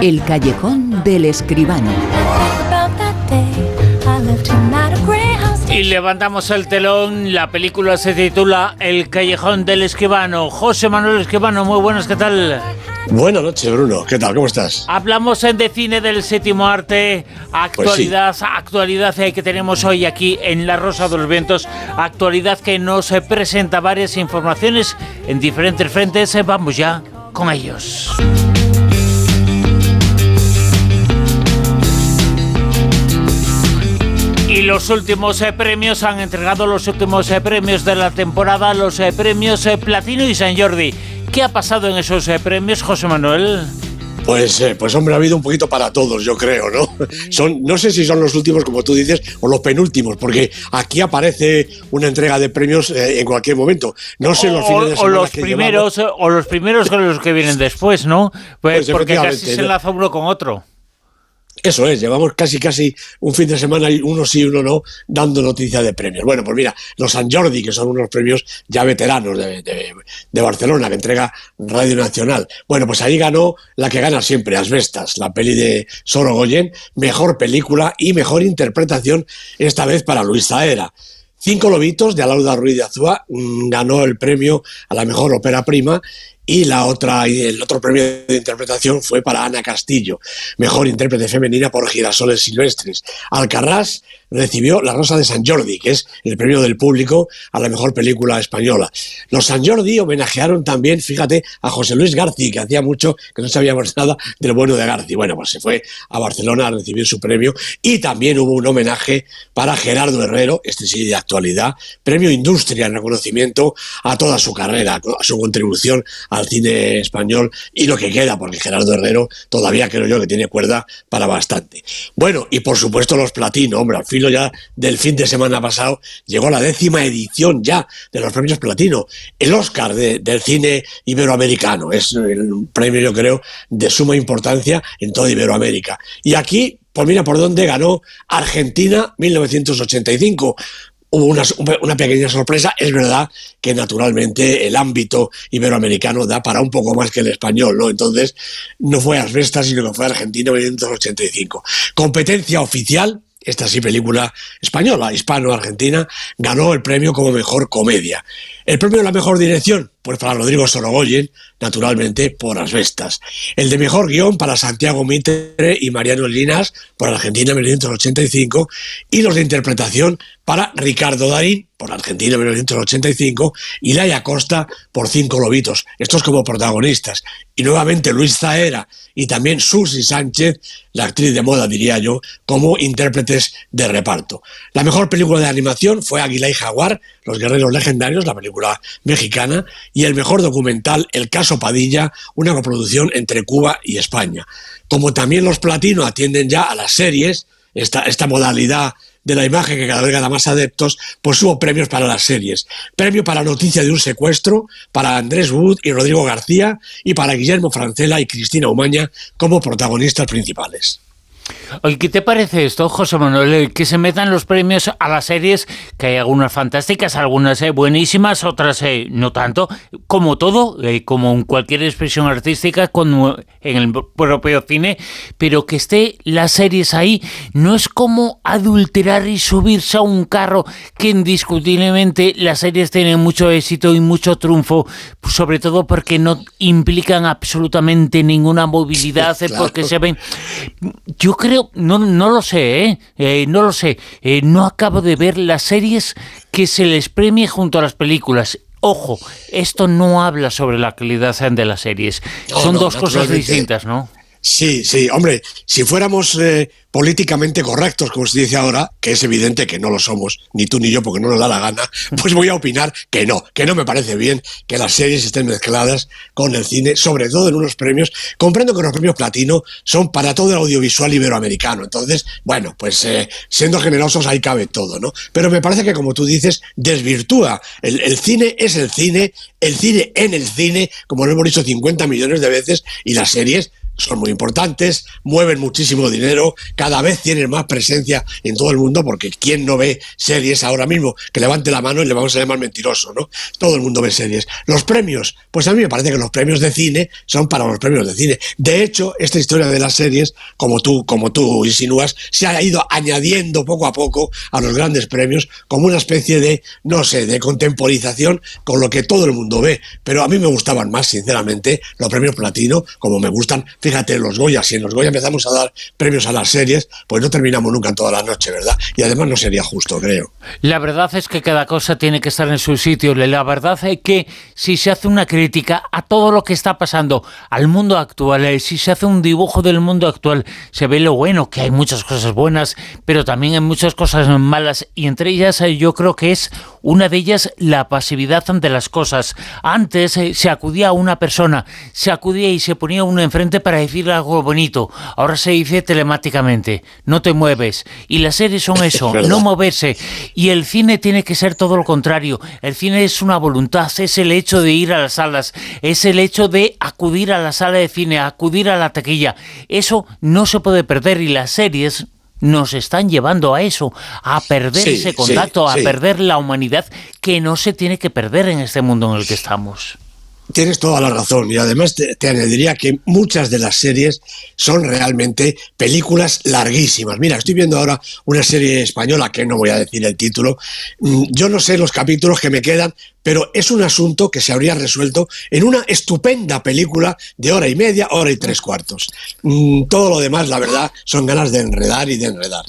El Callejón del Escribano. Y levantamos el telón, la película se titula El Callejón del Escribano. José Manuel Escribano, muy buenas, ¿qué tal? Buenas noches, Bruno, ¿qué tal? ¿Cómo estás? Hablamos de cine, del séptimo arte, actualidad, pues sí. Actualidad que tenemos hoy aquí en La Rosa de los Vientos, actualidad que nos presenta varias informaciones en diferentes frentes, vamos ya con ellos. Y los últimos premios, han entregado los últimos premios de la temporada, los premios Platino y San Jordi. ¿Qué ha pasado en esos premios, José Manuel? Pues hombre, ha habido un poquito para todos, yo creo, ¿no? No sé si son los últimos, como tú dices, o los penúltimos, porque aquí aparece una entrega de premios en cualquier momento. No sé los fines de semana o los primeros con los que vienen después, ¿no? Pues porque casi se enlaza uno con otro. Eso es, llevamos casi un fin de semana y uno sí, uno no, dando noticias de premios. Bueno, pues mira, los San Jordi, que son unos premios ya veteranos de Barcelona, que entrega Radio Nacional. Bueno, pues ahí ganó la que gana siempre, As Bestas, la peli de Sorogoyen, mejor película y mejor interpretación, esta vez para Luis Zahera. Cinco lobitos, de Alauda Ruiz de Azúa, ganó el premio a la mejor ópera prima. Y el otro premio de interpretación fue para Ana Castillo, mejor intérprete femenina por Girasoles Silvestres. Alcarrás recibió La Rosa de San Jordi, que es el premio del público a la mejor película española. Los San Jordi homenajearon también, fíjate, a José Luis Garci, que hacía mucho que no sabíamos nada del bueno de Garci. Bueno, pues se fue a Barcelona a recibir su premio. Y también hubo un homenaje para Gerardo Herrero, este sí de actualidad, premio Industria en reconocimiento a toda su carrera, a su contribución al cine español y lo que queda, porque Gerardo Herrero todavía creo yo que tiene cuerda para bastante. Bueno, y por supuesto los Platino, hombre, al filo ya del fin de semana pasado llegó la 10ª edición ya de los premios Platino, el Oscar del cine iberoamericano, es un premio yo creo de suma importancia en toda Iberoamérica. Y aquí, pues mira por dónde ganó Argentina 1985. Hubo una pequeña sorpresa, es verdad que naturalmente el ámbito iberoamericano da para un poco más que el español, ¿no? Entonces no fue As Bestas, sino que fue Argentina 1985. Competencia oficial, esta sí película española, hispano-argentina, ganó el premio como mejor comedia. El premio de la mejor dirección, pues para Rodrigo Sorogoyen, naturalmente por As Bestas. El de mejor guión para Santiago Mitre y Mariano Linas por Argentina 1985 y los de interpretación para Ricardo Darín por Argentina 1985 y Laia Costa por Cinco lobitos, estos como protagonistas. Y nuevamente Luis Zahera y también Susi Sánchez, la actriz de moda diría yo, como intérpretes de reparto. La mejor película de animación fue Águila y Jaguar, Los guerreros legendarios, la película mexicana, y el mejor documental El caso Padilla, una coproducción entre Cuba y España. Como también los Platino atienden ya a las series, esta modalidad de la imagen que cada vez gana más adeptos, pues hubo premios para las series. Premio para Noticias de un secuestro, para Andrés Wood y Rodrigo García, y para Guillermo Francella y Cristina Umaña como protagonistas principales. Oye, ¿qué te parece esto, José Manuel? Que se metan los premios a las series, que hay algunas fantásticas, algunas buenísimas, otras no tanto, como todo, como en cualquier expresión artística, en el propio cine, pero que esté las series ahí, no es como adulterar y subirse a un carro, que indiscutiblemente las series tienen mucho éxito y mucho triunfo, sobre todo porque no implican absolutamente ninguna movilidad, claro. Porque se ven... Yo creo, no lo sé, no lo sé, no acabo de ver las series que se les premie junto a las películas. Ojo, esto no habla sobre la calidad de las series, son dos cosas distintas, ¿no? Sí, hombre, si fuéramos políticamente correctos, como se dice ahora, que es evidente que no lo somos, ni tú ni yo, porque no nos da la gana, pues voy a opinar que no me parece bien que las series estén mezcladas con el cine, sobre todo en unos premios. Comprendo que los premios Platino son para todo el audiovisual iberoamericano, entonces, bueno, pues siendo generosos ahí cabe todo, ¿no? Pero me parece que, como tú dices, desvirtúa. El cine es el cine en el cine, como lo hemos dicho 50 millones de veces, y las series son muy importantes, mueven muchísimo dinero, cada vez tienen más presencia en todo el mundo, porque ¿quién no ve series ahora mismo? Que levante la mano y le vamos a llamar mentiroso, ¿no? Todo el mundo ve series. Los premios, pues a mí me parece que los premios de cine son para los premios de cine. De hecho, esta historia de las series, como tú insinúas, se ha ido añadiendo poco a poco a los grandes premios como una especie de, no sé, de contemporización con lo que todo el mundo ve. Pero a mí me gustaban más, sinceramente, los premios platino, como me gustan, fíjate, los Goya. Si en los Goya empezamos a dar premios a las series, pues no terminamos nunca en toda la noche, ¿verdad? Y además no sería justo, creo. La verdad es que cada cosa tiene que estar en su sitio. La verdad es que si se hace una crítica a todo lo que está pasando, al mundo actual, si se hace un dibujo del mundo actual, se ve lo bueno, que hay muchas cosas buenas, pero también hay muchas cosas malas, y entre ellas yo creo que es una de ellas la pasividad ante las cosas. Antes se acudía a una persona, se acudía y se ponía uno enfrente para decirle algo bonito. Ahora se dice telemáticamente, no te mueves. Y las series son eso, no moverse. Y el cine tiene que ser todo lo contrario. El cine es una voluntad, es el hecho de ir a las salas, es el hecho de acudir a la sala de cine, acudir a la taquilla. Eso no se puede perder, y las series nos están llevando a eso, a perder ese contacto, a perder la humanidad que no se tiene que perder en este mundo en el que estamos. Tienes toda la razón, y además te añadiría que muchas de las series son realmente películas larguísimas. Mira, estoy viendo ahora una serie española, que no voy a decir el título, yo no sé los capítulos que me quedan, pero es un asunto que se habría resuelto en una estupenda película de hora y media, hora y tres cuartos. Todo lo demás, la verdad, son ganas de enredar y de enredar.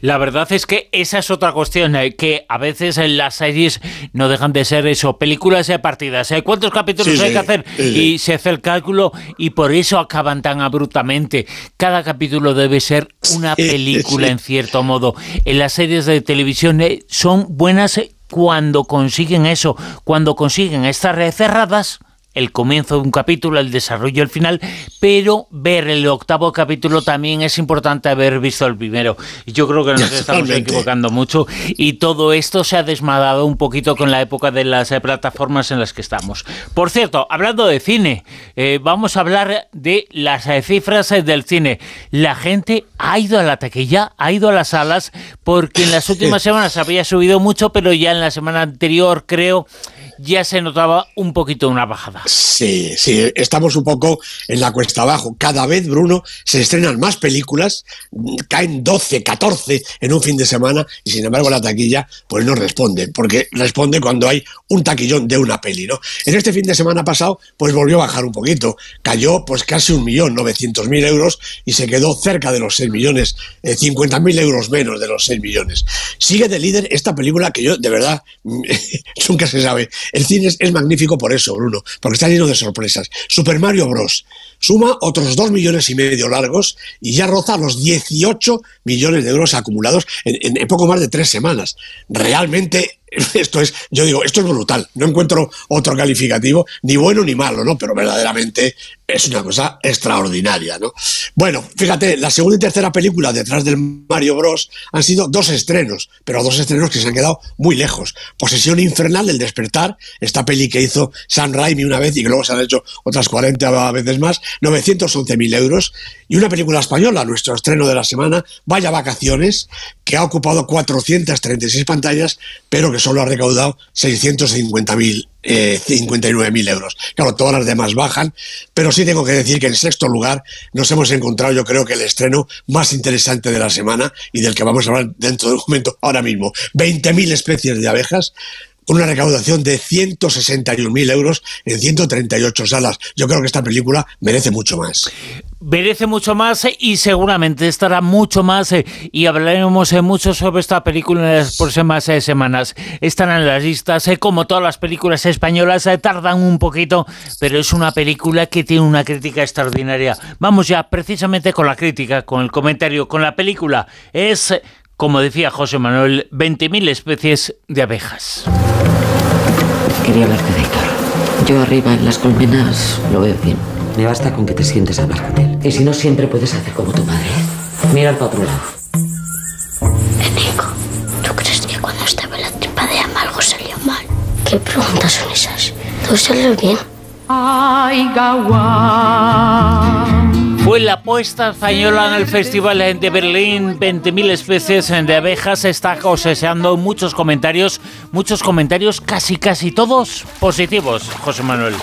La verdad es que esa es otra cuestión, que a veces en las series no dejan de ser eso, películas y partidas. ¿Cuántos capítulos hay que hacer? Y se hace el cálculo, y por eso acaban tan abruptamente. Cada capítulo debe ser una película, en cierto modo. En las series de televisión son buenas cuando consiguen eso, cuando consiguen estar cerradas. El comienzo de un capítulo, el desarrollo, el final, pero ver el octavo capítulo también es importante haber visto el primero. Yo creo que nos estamos equivocando mucho, y todo esto se ha desmadrado un poquito con la época de las plataformas en las que estamos. Por cierto, hablando de cine, vamos a hablar de las cifras del cine. La gente ha ido a la taquilla, ha ido a las salas, porque en las últimas semanas había subido mucho, pero ya en la semana anterior, creo, ya se notaba un poquito una bajada. Sí, sí, estamos un poco en la cuesta abajo. Cada vez, Bruno, se estrenan más películas, caen 12, 14 en un fin de semana, y sin embargo la taquilla pues no responde, porque responde cuando hay un taquillón de una peli, ¿no? En este fin de semana pasado pues volvió a bajar un poquito, cayó pues casi 1.900.000 euros y se quedó cerca de los 6 millones, 50.000 euros menos de los 6 millones. Sigue de líder esta película que yo, de verdad, nunca se sabe. El cine es magnífico por eso, Bruno, porque está lleno de sorpresas. Super Mario Bros. Suma otros 2 millones y medio largos y ya roza los 18 millones de euros acumulados en poco más de 3 semanas. Realmente, esto es, yo digo, esto es brutal. No encuentro otro calificativo, ni bueno ni malo, ¿no? Pero verdaderamente es una cosa extraordinaria, ¿no? Bueno, fíjate, la segunda y tercera película detrás del Mario Bros han sido 2 estrenos, pero 2 estrenos que se han quedado muy lejos. Posesión Infernal del Despertar, esta peli que hizo Sam Raimi una vez y que luego se han hecho otras 40 veces más, 911.000 euros. Y una película española, nuestro estreno de la semana, Vaya Vacaciones, que ha ocupado 436 pantallas, pero que solo ha recaudado 59.000 euros. Claro, todas las demás bajan, pero sí tengo que decir que en sexto lugar nos hemos encontrado, yo creo que el estreno más interesante de la semana y del que vamos a hablar dentro de un momento, ahora mismo, 20.000 especies de abejas, con una recaudación de 161.000 euros en 138 salas. Yo creo que esta película merece mucho más. Merece mucho más y seguramente estará mucho más, y hablaremos mucho sobre esta película en las próximas semanas. Estarán en las listas, como todas las películas españolas, tardan un poquito, pero es una película que tiene una crítica extraordinaria. Vamos ya precisamente con la crítica, con el comentario, con la película. Es, como decía José Manuel, 20.000 especies de abejas. Quería hablarte de Héctor. Yo arriba en las colmenas lo veo bien. Me basta con que te sientes a hablar con él. Y si no, siempre puedes hacer como tu madre. Mira al otro lado. Enrico, ¿tú crees que cuando estaba en la tripa de Ama algo salió mal? ¿Qué preguntas son esas? ¿Todo salió bien? Ay, Gawa. Fue la puesta española en el Festival de Berlín. 20.000 especies de abejas. Está cosechando muchos comentarios, casi todos positivos, José Manuel.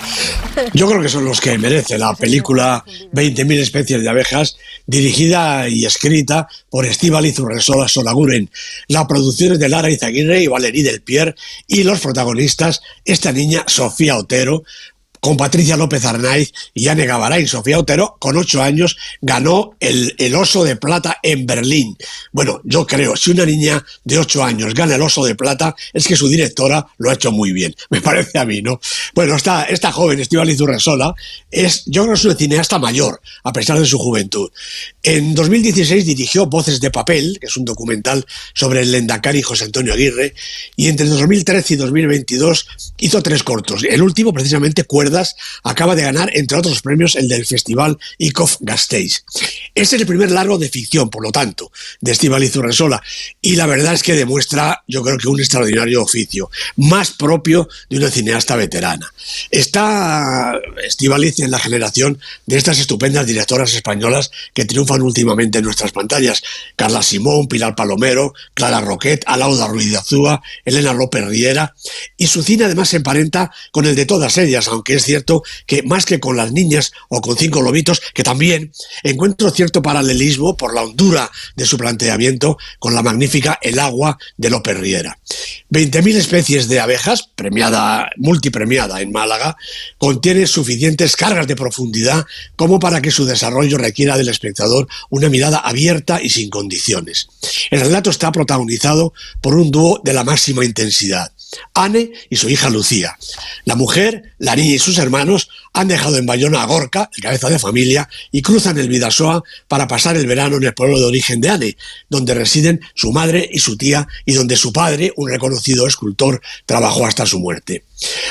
Yo creo que son los que merece la película 20.000 especies de abejas, dirigida y escrita por Estíbaliz Urresola Soraguren. La producción es de Lara Izaguirre y Valerie del Pierre, y los protagonistas, esta niña Sofía Otero, con Patricia López Arnaiz y Ane Gavarain. Sofía Otero, con 8 años, ganó el Oso de Plata en Berlín. Bueno, yo creo, si una niña de 8 años gana el Oso de Plata, es que su directora lo ha hecho muy bien. Me parece a mí, ¿no? Bueno, esta joven, Estíbaliz Urresola, yo creo que es una cineasta mayor, a pesar de su juventud. En 2016 dirigió Voces de Papel, que es un documental sobre el Lendakari José Antonio Aguirre, y entre 2013 y 2022 hizo 3 cortos. El último, precisamente, Cuerda, acaba de ganar, entre otros premios, el del Festival Ikov-Gasteiz. Este es el primer largo de ficción, por lo tanto, de Estíbaliz Urresola, y la verdad es que demuestra, yo creo, que un extraordinario oficio, más propio de una cineasta veterana. Está Estíbaliz en la generación de estas estupendas directoras españolas que triunfan últimamente en nuestras pantallas: Carla Simón, Pilar Palomero, Clara Roquet, Alauda Ruiz de Azúa, Elena López Riera, y su cine además se emparenta con el de todas ellas, aunque es cierto que, más que con Las niñas o con Cinco lobitos, que también encuentro cierto paralelismo por la hondura de su planteamiento con la magnífica El agua de López Riera. 20.000 especies de abejas, multipremiada en Málaga, contiene suficientes cargas de profundidad como para que su desarrollo requiera del espectador una mirada abierta y sin condiciones. El relato está protagonizado por un dúo de la máxima intensidad: Anne y su hija Lucía. La mujer, la niña y sus hermanos han dejado en Bayona a Gorka, el cabeza de familia, y cruzan el Bidasoa para pasar el verano en el pueblo de origen de Anne, donde residen su madre y su tía, y donde su padre, un reconocido escultor, trabajó hasta su muerte.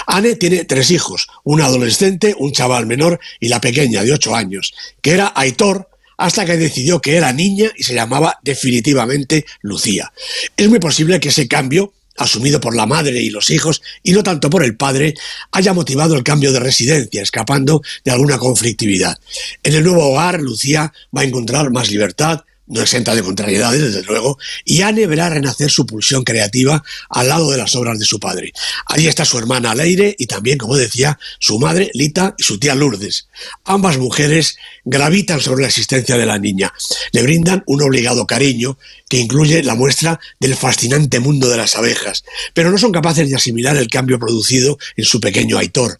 Anne tiene 3 hijos, un adolescente, un chaval menor y la pequeña, de 8 años, que era Aitor, hasta que decidió que era niña y se llamaba definitivamente Lucía. Es muy posible que ese cambio, asumido por la madre y los hijos, y no tanto por el padre, haya motivado el cambio de residencia, escapando de alguna conflictividad. En el nuevo hogar, Lucía va a encontrar más libertad, no exenta de contrariedades, desde luego, y Anne verá renacer su pulsión creativa al lado de las obras de su padre. Allí está su hermana Aleire y también, como decía, su madre Lita y su tía Lourdes. Ambas mujeres gravitan sobre la existencia de la niña. Le brindan un obligado cariño que incluye la muestra del fascinante mundo de las abejas, pero no son capaces de asimilar el cambio producido en su pequeño Aitor,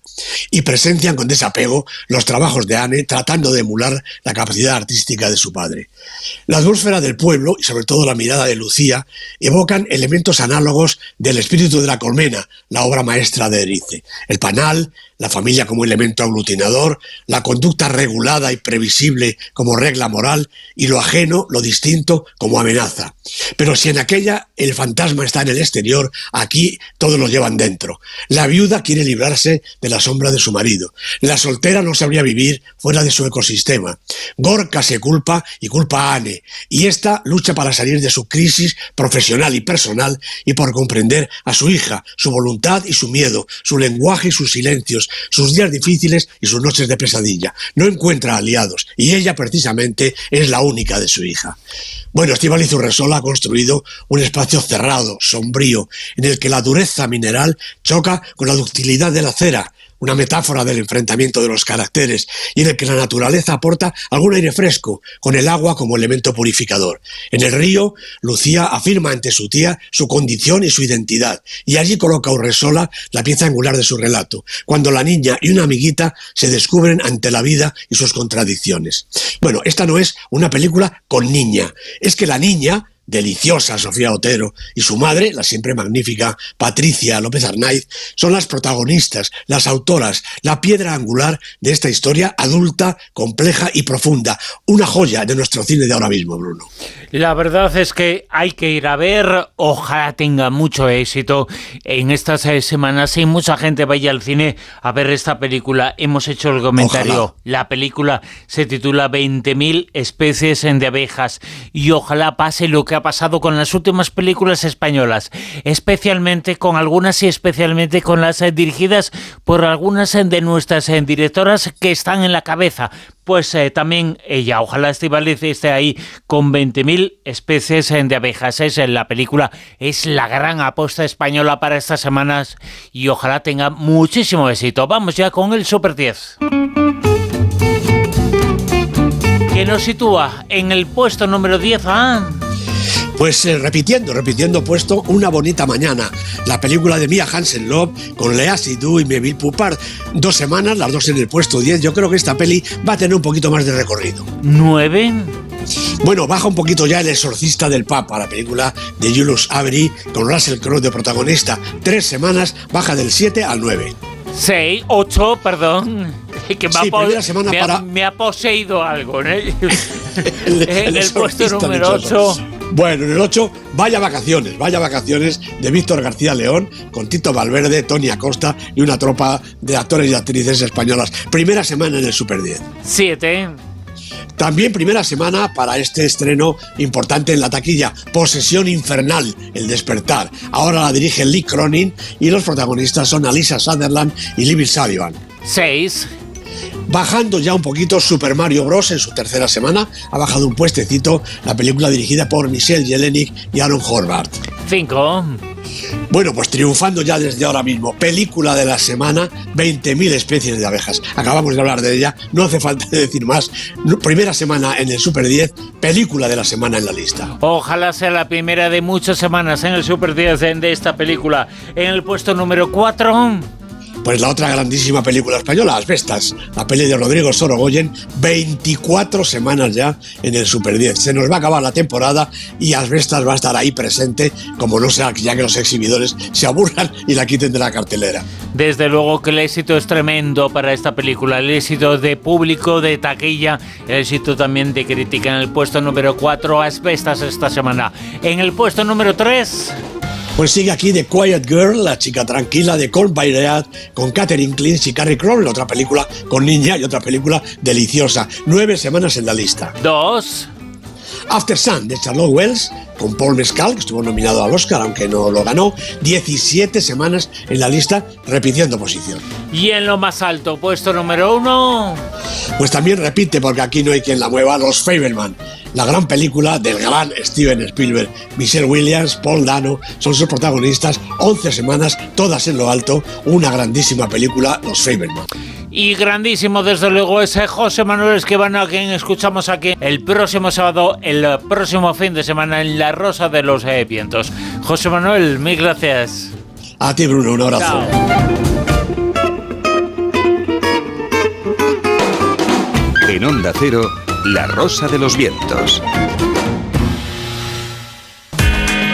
y presencian con desapego los trabajos de Anne, tratando de emular la capacidad artística de su padre. La atmósfera del pueblo, y sobre todo la mirada de Lucía, evocan elementos análogos del Espíritu de la colmena, la obra maestra de Erice. El panal, la familia como elemento aglutinador, la conducta regulada y previsible como regla moral, y lo ajeno, lo distinto, como amenaza. Pero si en aquella el fantasma está en el exterior, aquí todos lo llevan dentro. La viuda quiere librarse de la sombra de su marido. La soltera no sabría vivir fuera de su ecosistema. Gorka se culpa y culpa a Anne, y esta lucha para salir de su crisis profesional y personal, y por comprender a su hija, su voluntad y su miedo, su lenguaje y sus silencios, sus días difíciles y sus noches de pesadilla. No encuentra aliados, y ella precisamente es la única de su hija. Bueno, Estíbaliz Urresola ha construido un espacio cerrado, sombrío, en el que la dureza mineral choca con la ductilidad de la cera, una metáfora del enfrentamiento de los caracteres, y en el que la naturaleza aporta algún aire fresco, con el agua como elemento purificador. En el río, Lucía afirma ante su tía su condición y su identidad, y allí coloca Urresola la pieza angular de su relato, cuando la niña y una amiguita se descubren ante la vida y sus contradicciones. Bueno, esta no es una película con niña, es que la niña deliciosa Sofía Otero y su madre, la siempre magnífica Patricia López Arnaiz, son las protagonistas, las autoras, la piedra angular de esta historia adulta, compleja y profunda. Una joya de nuestro cine de ahora mismo, Bruno. La verdad es que hay que ir a ver, ojalá tenga mucho éxito en estas semanas y mucha gente vaya al cine a ver esta película. Hemos hecho el comentario, ojalá. La película se titula 20.000 especies de abejas, y ojalá pase lo que que ha pasado con las últimas películas españolas, especialmente con algunas y especialmente con las dirigidas por algunas de nuestras directoras que están en la cabeza. Pues también ella, ojalá Estíbaliz esté ahí con 20.000 especies de abejas. Es la película, es la gran apuesta española para estas semanas y ojalá tenga muchísimo éxito. Vamos ya con el Super 10. Que nos sitúa en el puesto número 10. Pues repitiendo puesto Una bonita mañana, la película de Mia Hansen-Løve con Léa Seydoux y Melville Poupart. 2 semanas, las dos en el puesto 10. Yo creo que esta peli va a tener un poquito más de recorrido. 9. Bueno, baja un poquito ya El exorcista del Papa, la película de Julius Avery con Russell Crowe de protagonista. 3 semanas, baja del 7 al 9. 8, perdón. Que me, sí, me ha poseído algo, ¿no? en el puesto número 8. Bueno, en el 8, Vaya Vacaciones de Víctor García León, con Tito Valverde, Tony Acosta y una tropa de actores y actrices españolas. 1ª semana en el Super 10. 7. También 1ª semana para este estreno importante en la taquilla, Posesión Infernal, El Despertar. Ahora la dirige Lee Cronin y los protagonistas son Alyssa Sutherland y Livia Sullivan. 6. Bajando ya un poquito, Super Mario Bros. En su 3ª semana ha bajado un puestecito, la película dirigida por Michelle Jelenic y Aaron Horvath. 5. Bueno, pues triunfando ya desde ahora mismo, película de la semana, 20.000 especies de abejas. Acabamos de hablar de ella, no hace falta decir más. 1ª semana en el Super 10, película de la semana en la lista. Ojalá sea la primera de muchas semanas en el Super 10 de esta película. En el puesto número 4... Pues la otra grandísima película española, As Bestas, la peli de Rodrigo Sorogoyen, 24 semanas ya en el Super 10. Se nos va a acabar la temporada y As Bestas va a estar ahí presente, como no sea ya que los exhibidores se aburran y la quiten de la cartelera. Desde luego que el éxito es tremendo para esta película, el éxito de público, de taquilla, el éxito también de crítica. En el puesto número 4, As Bestas esta semana. En el puesto número 3... Pues sigue aquí The Quiet Girl, la chica tranquila de Colm Bayard, con Katherine Clinch y Carrie Crowley, otra película con niña y otra película deliciosa. 9 semanas en la lista. 2. After Sun, de Charlotte Wells, con Paul Mescal, que estuvo nominado al Oscar, aunque no lo ganó. 17 semanas en la lista, repitiendo posición. Y en lo más alto, puesto número 1... Pues también repite, porque aquí no hay quien la mueva, Los Fabelman, la gran película del galán Steven Spielberg. Michelle Williams, Paul Dano son sus protagonistas. 11 semanas, todas en lo alto, una grandísima película, Los Fabelman. Y grandísimo, desde luego, es José Manuel Escribano, a quien escuchamos aquí el próximo sábado, el próximo fin de semana en La Rosa de los Vientos. José Manuel, mil gracias. A ti, Bruno, un abrazo. Chao. En Onda Cero, La Rosa de los Vientos.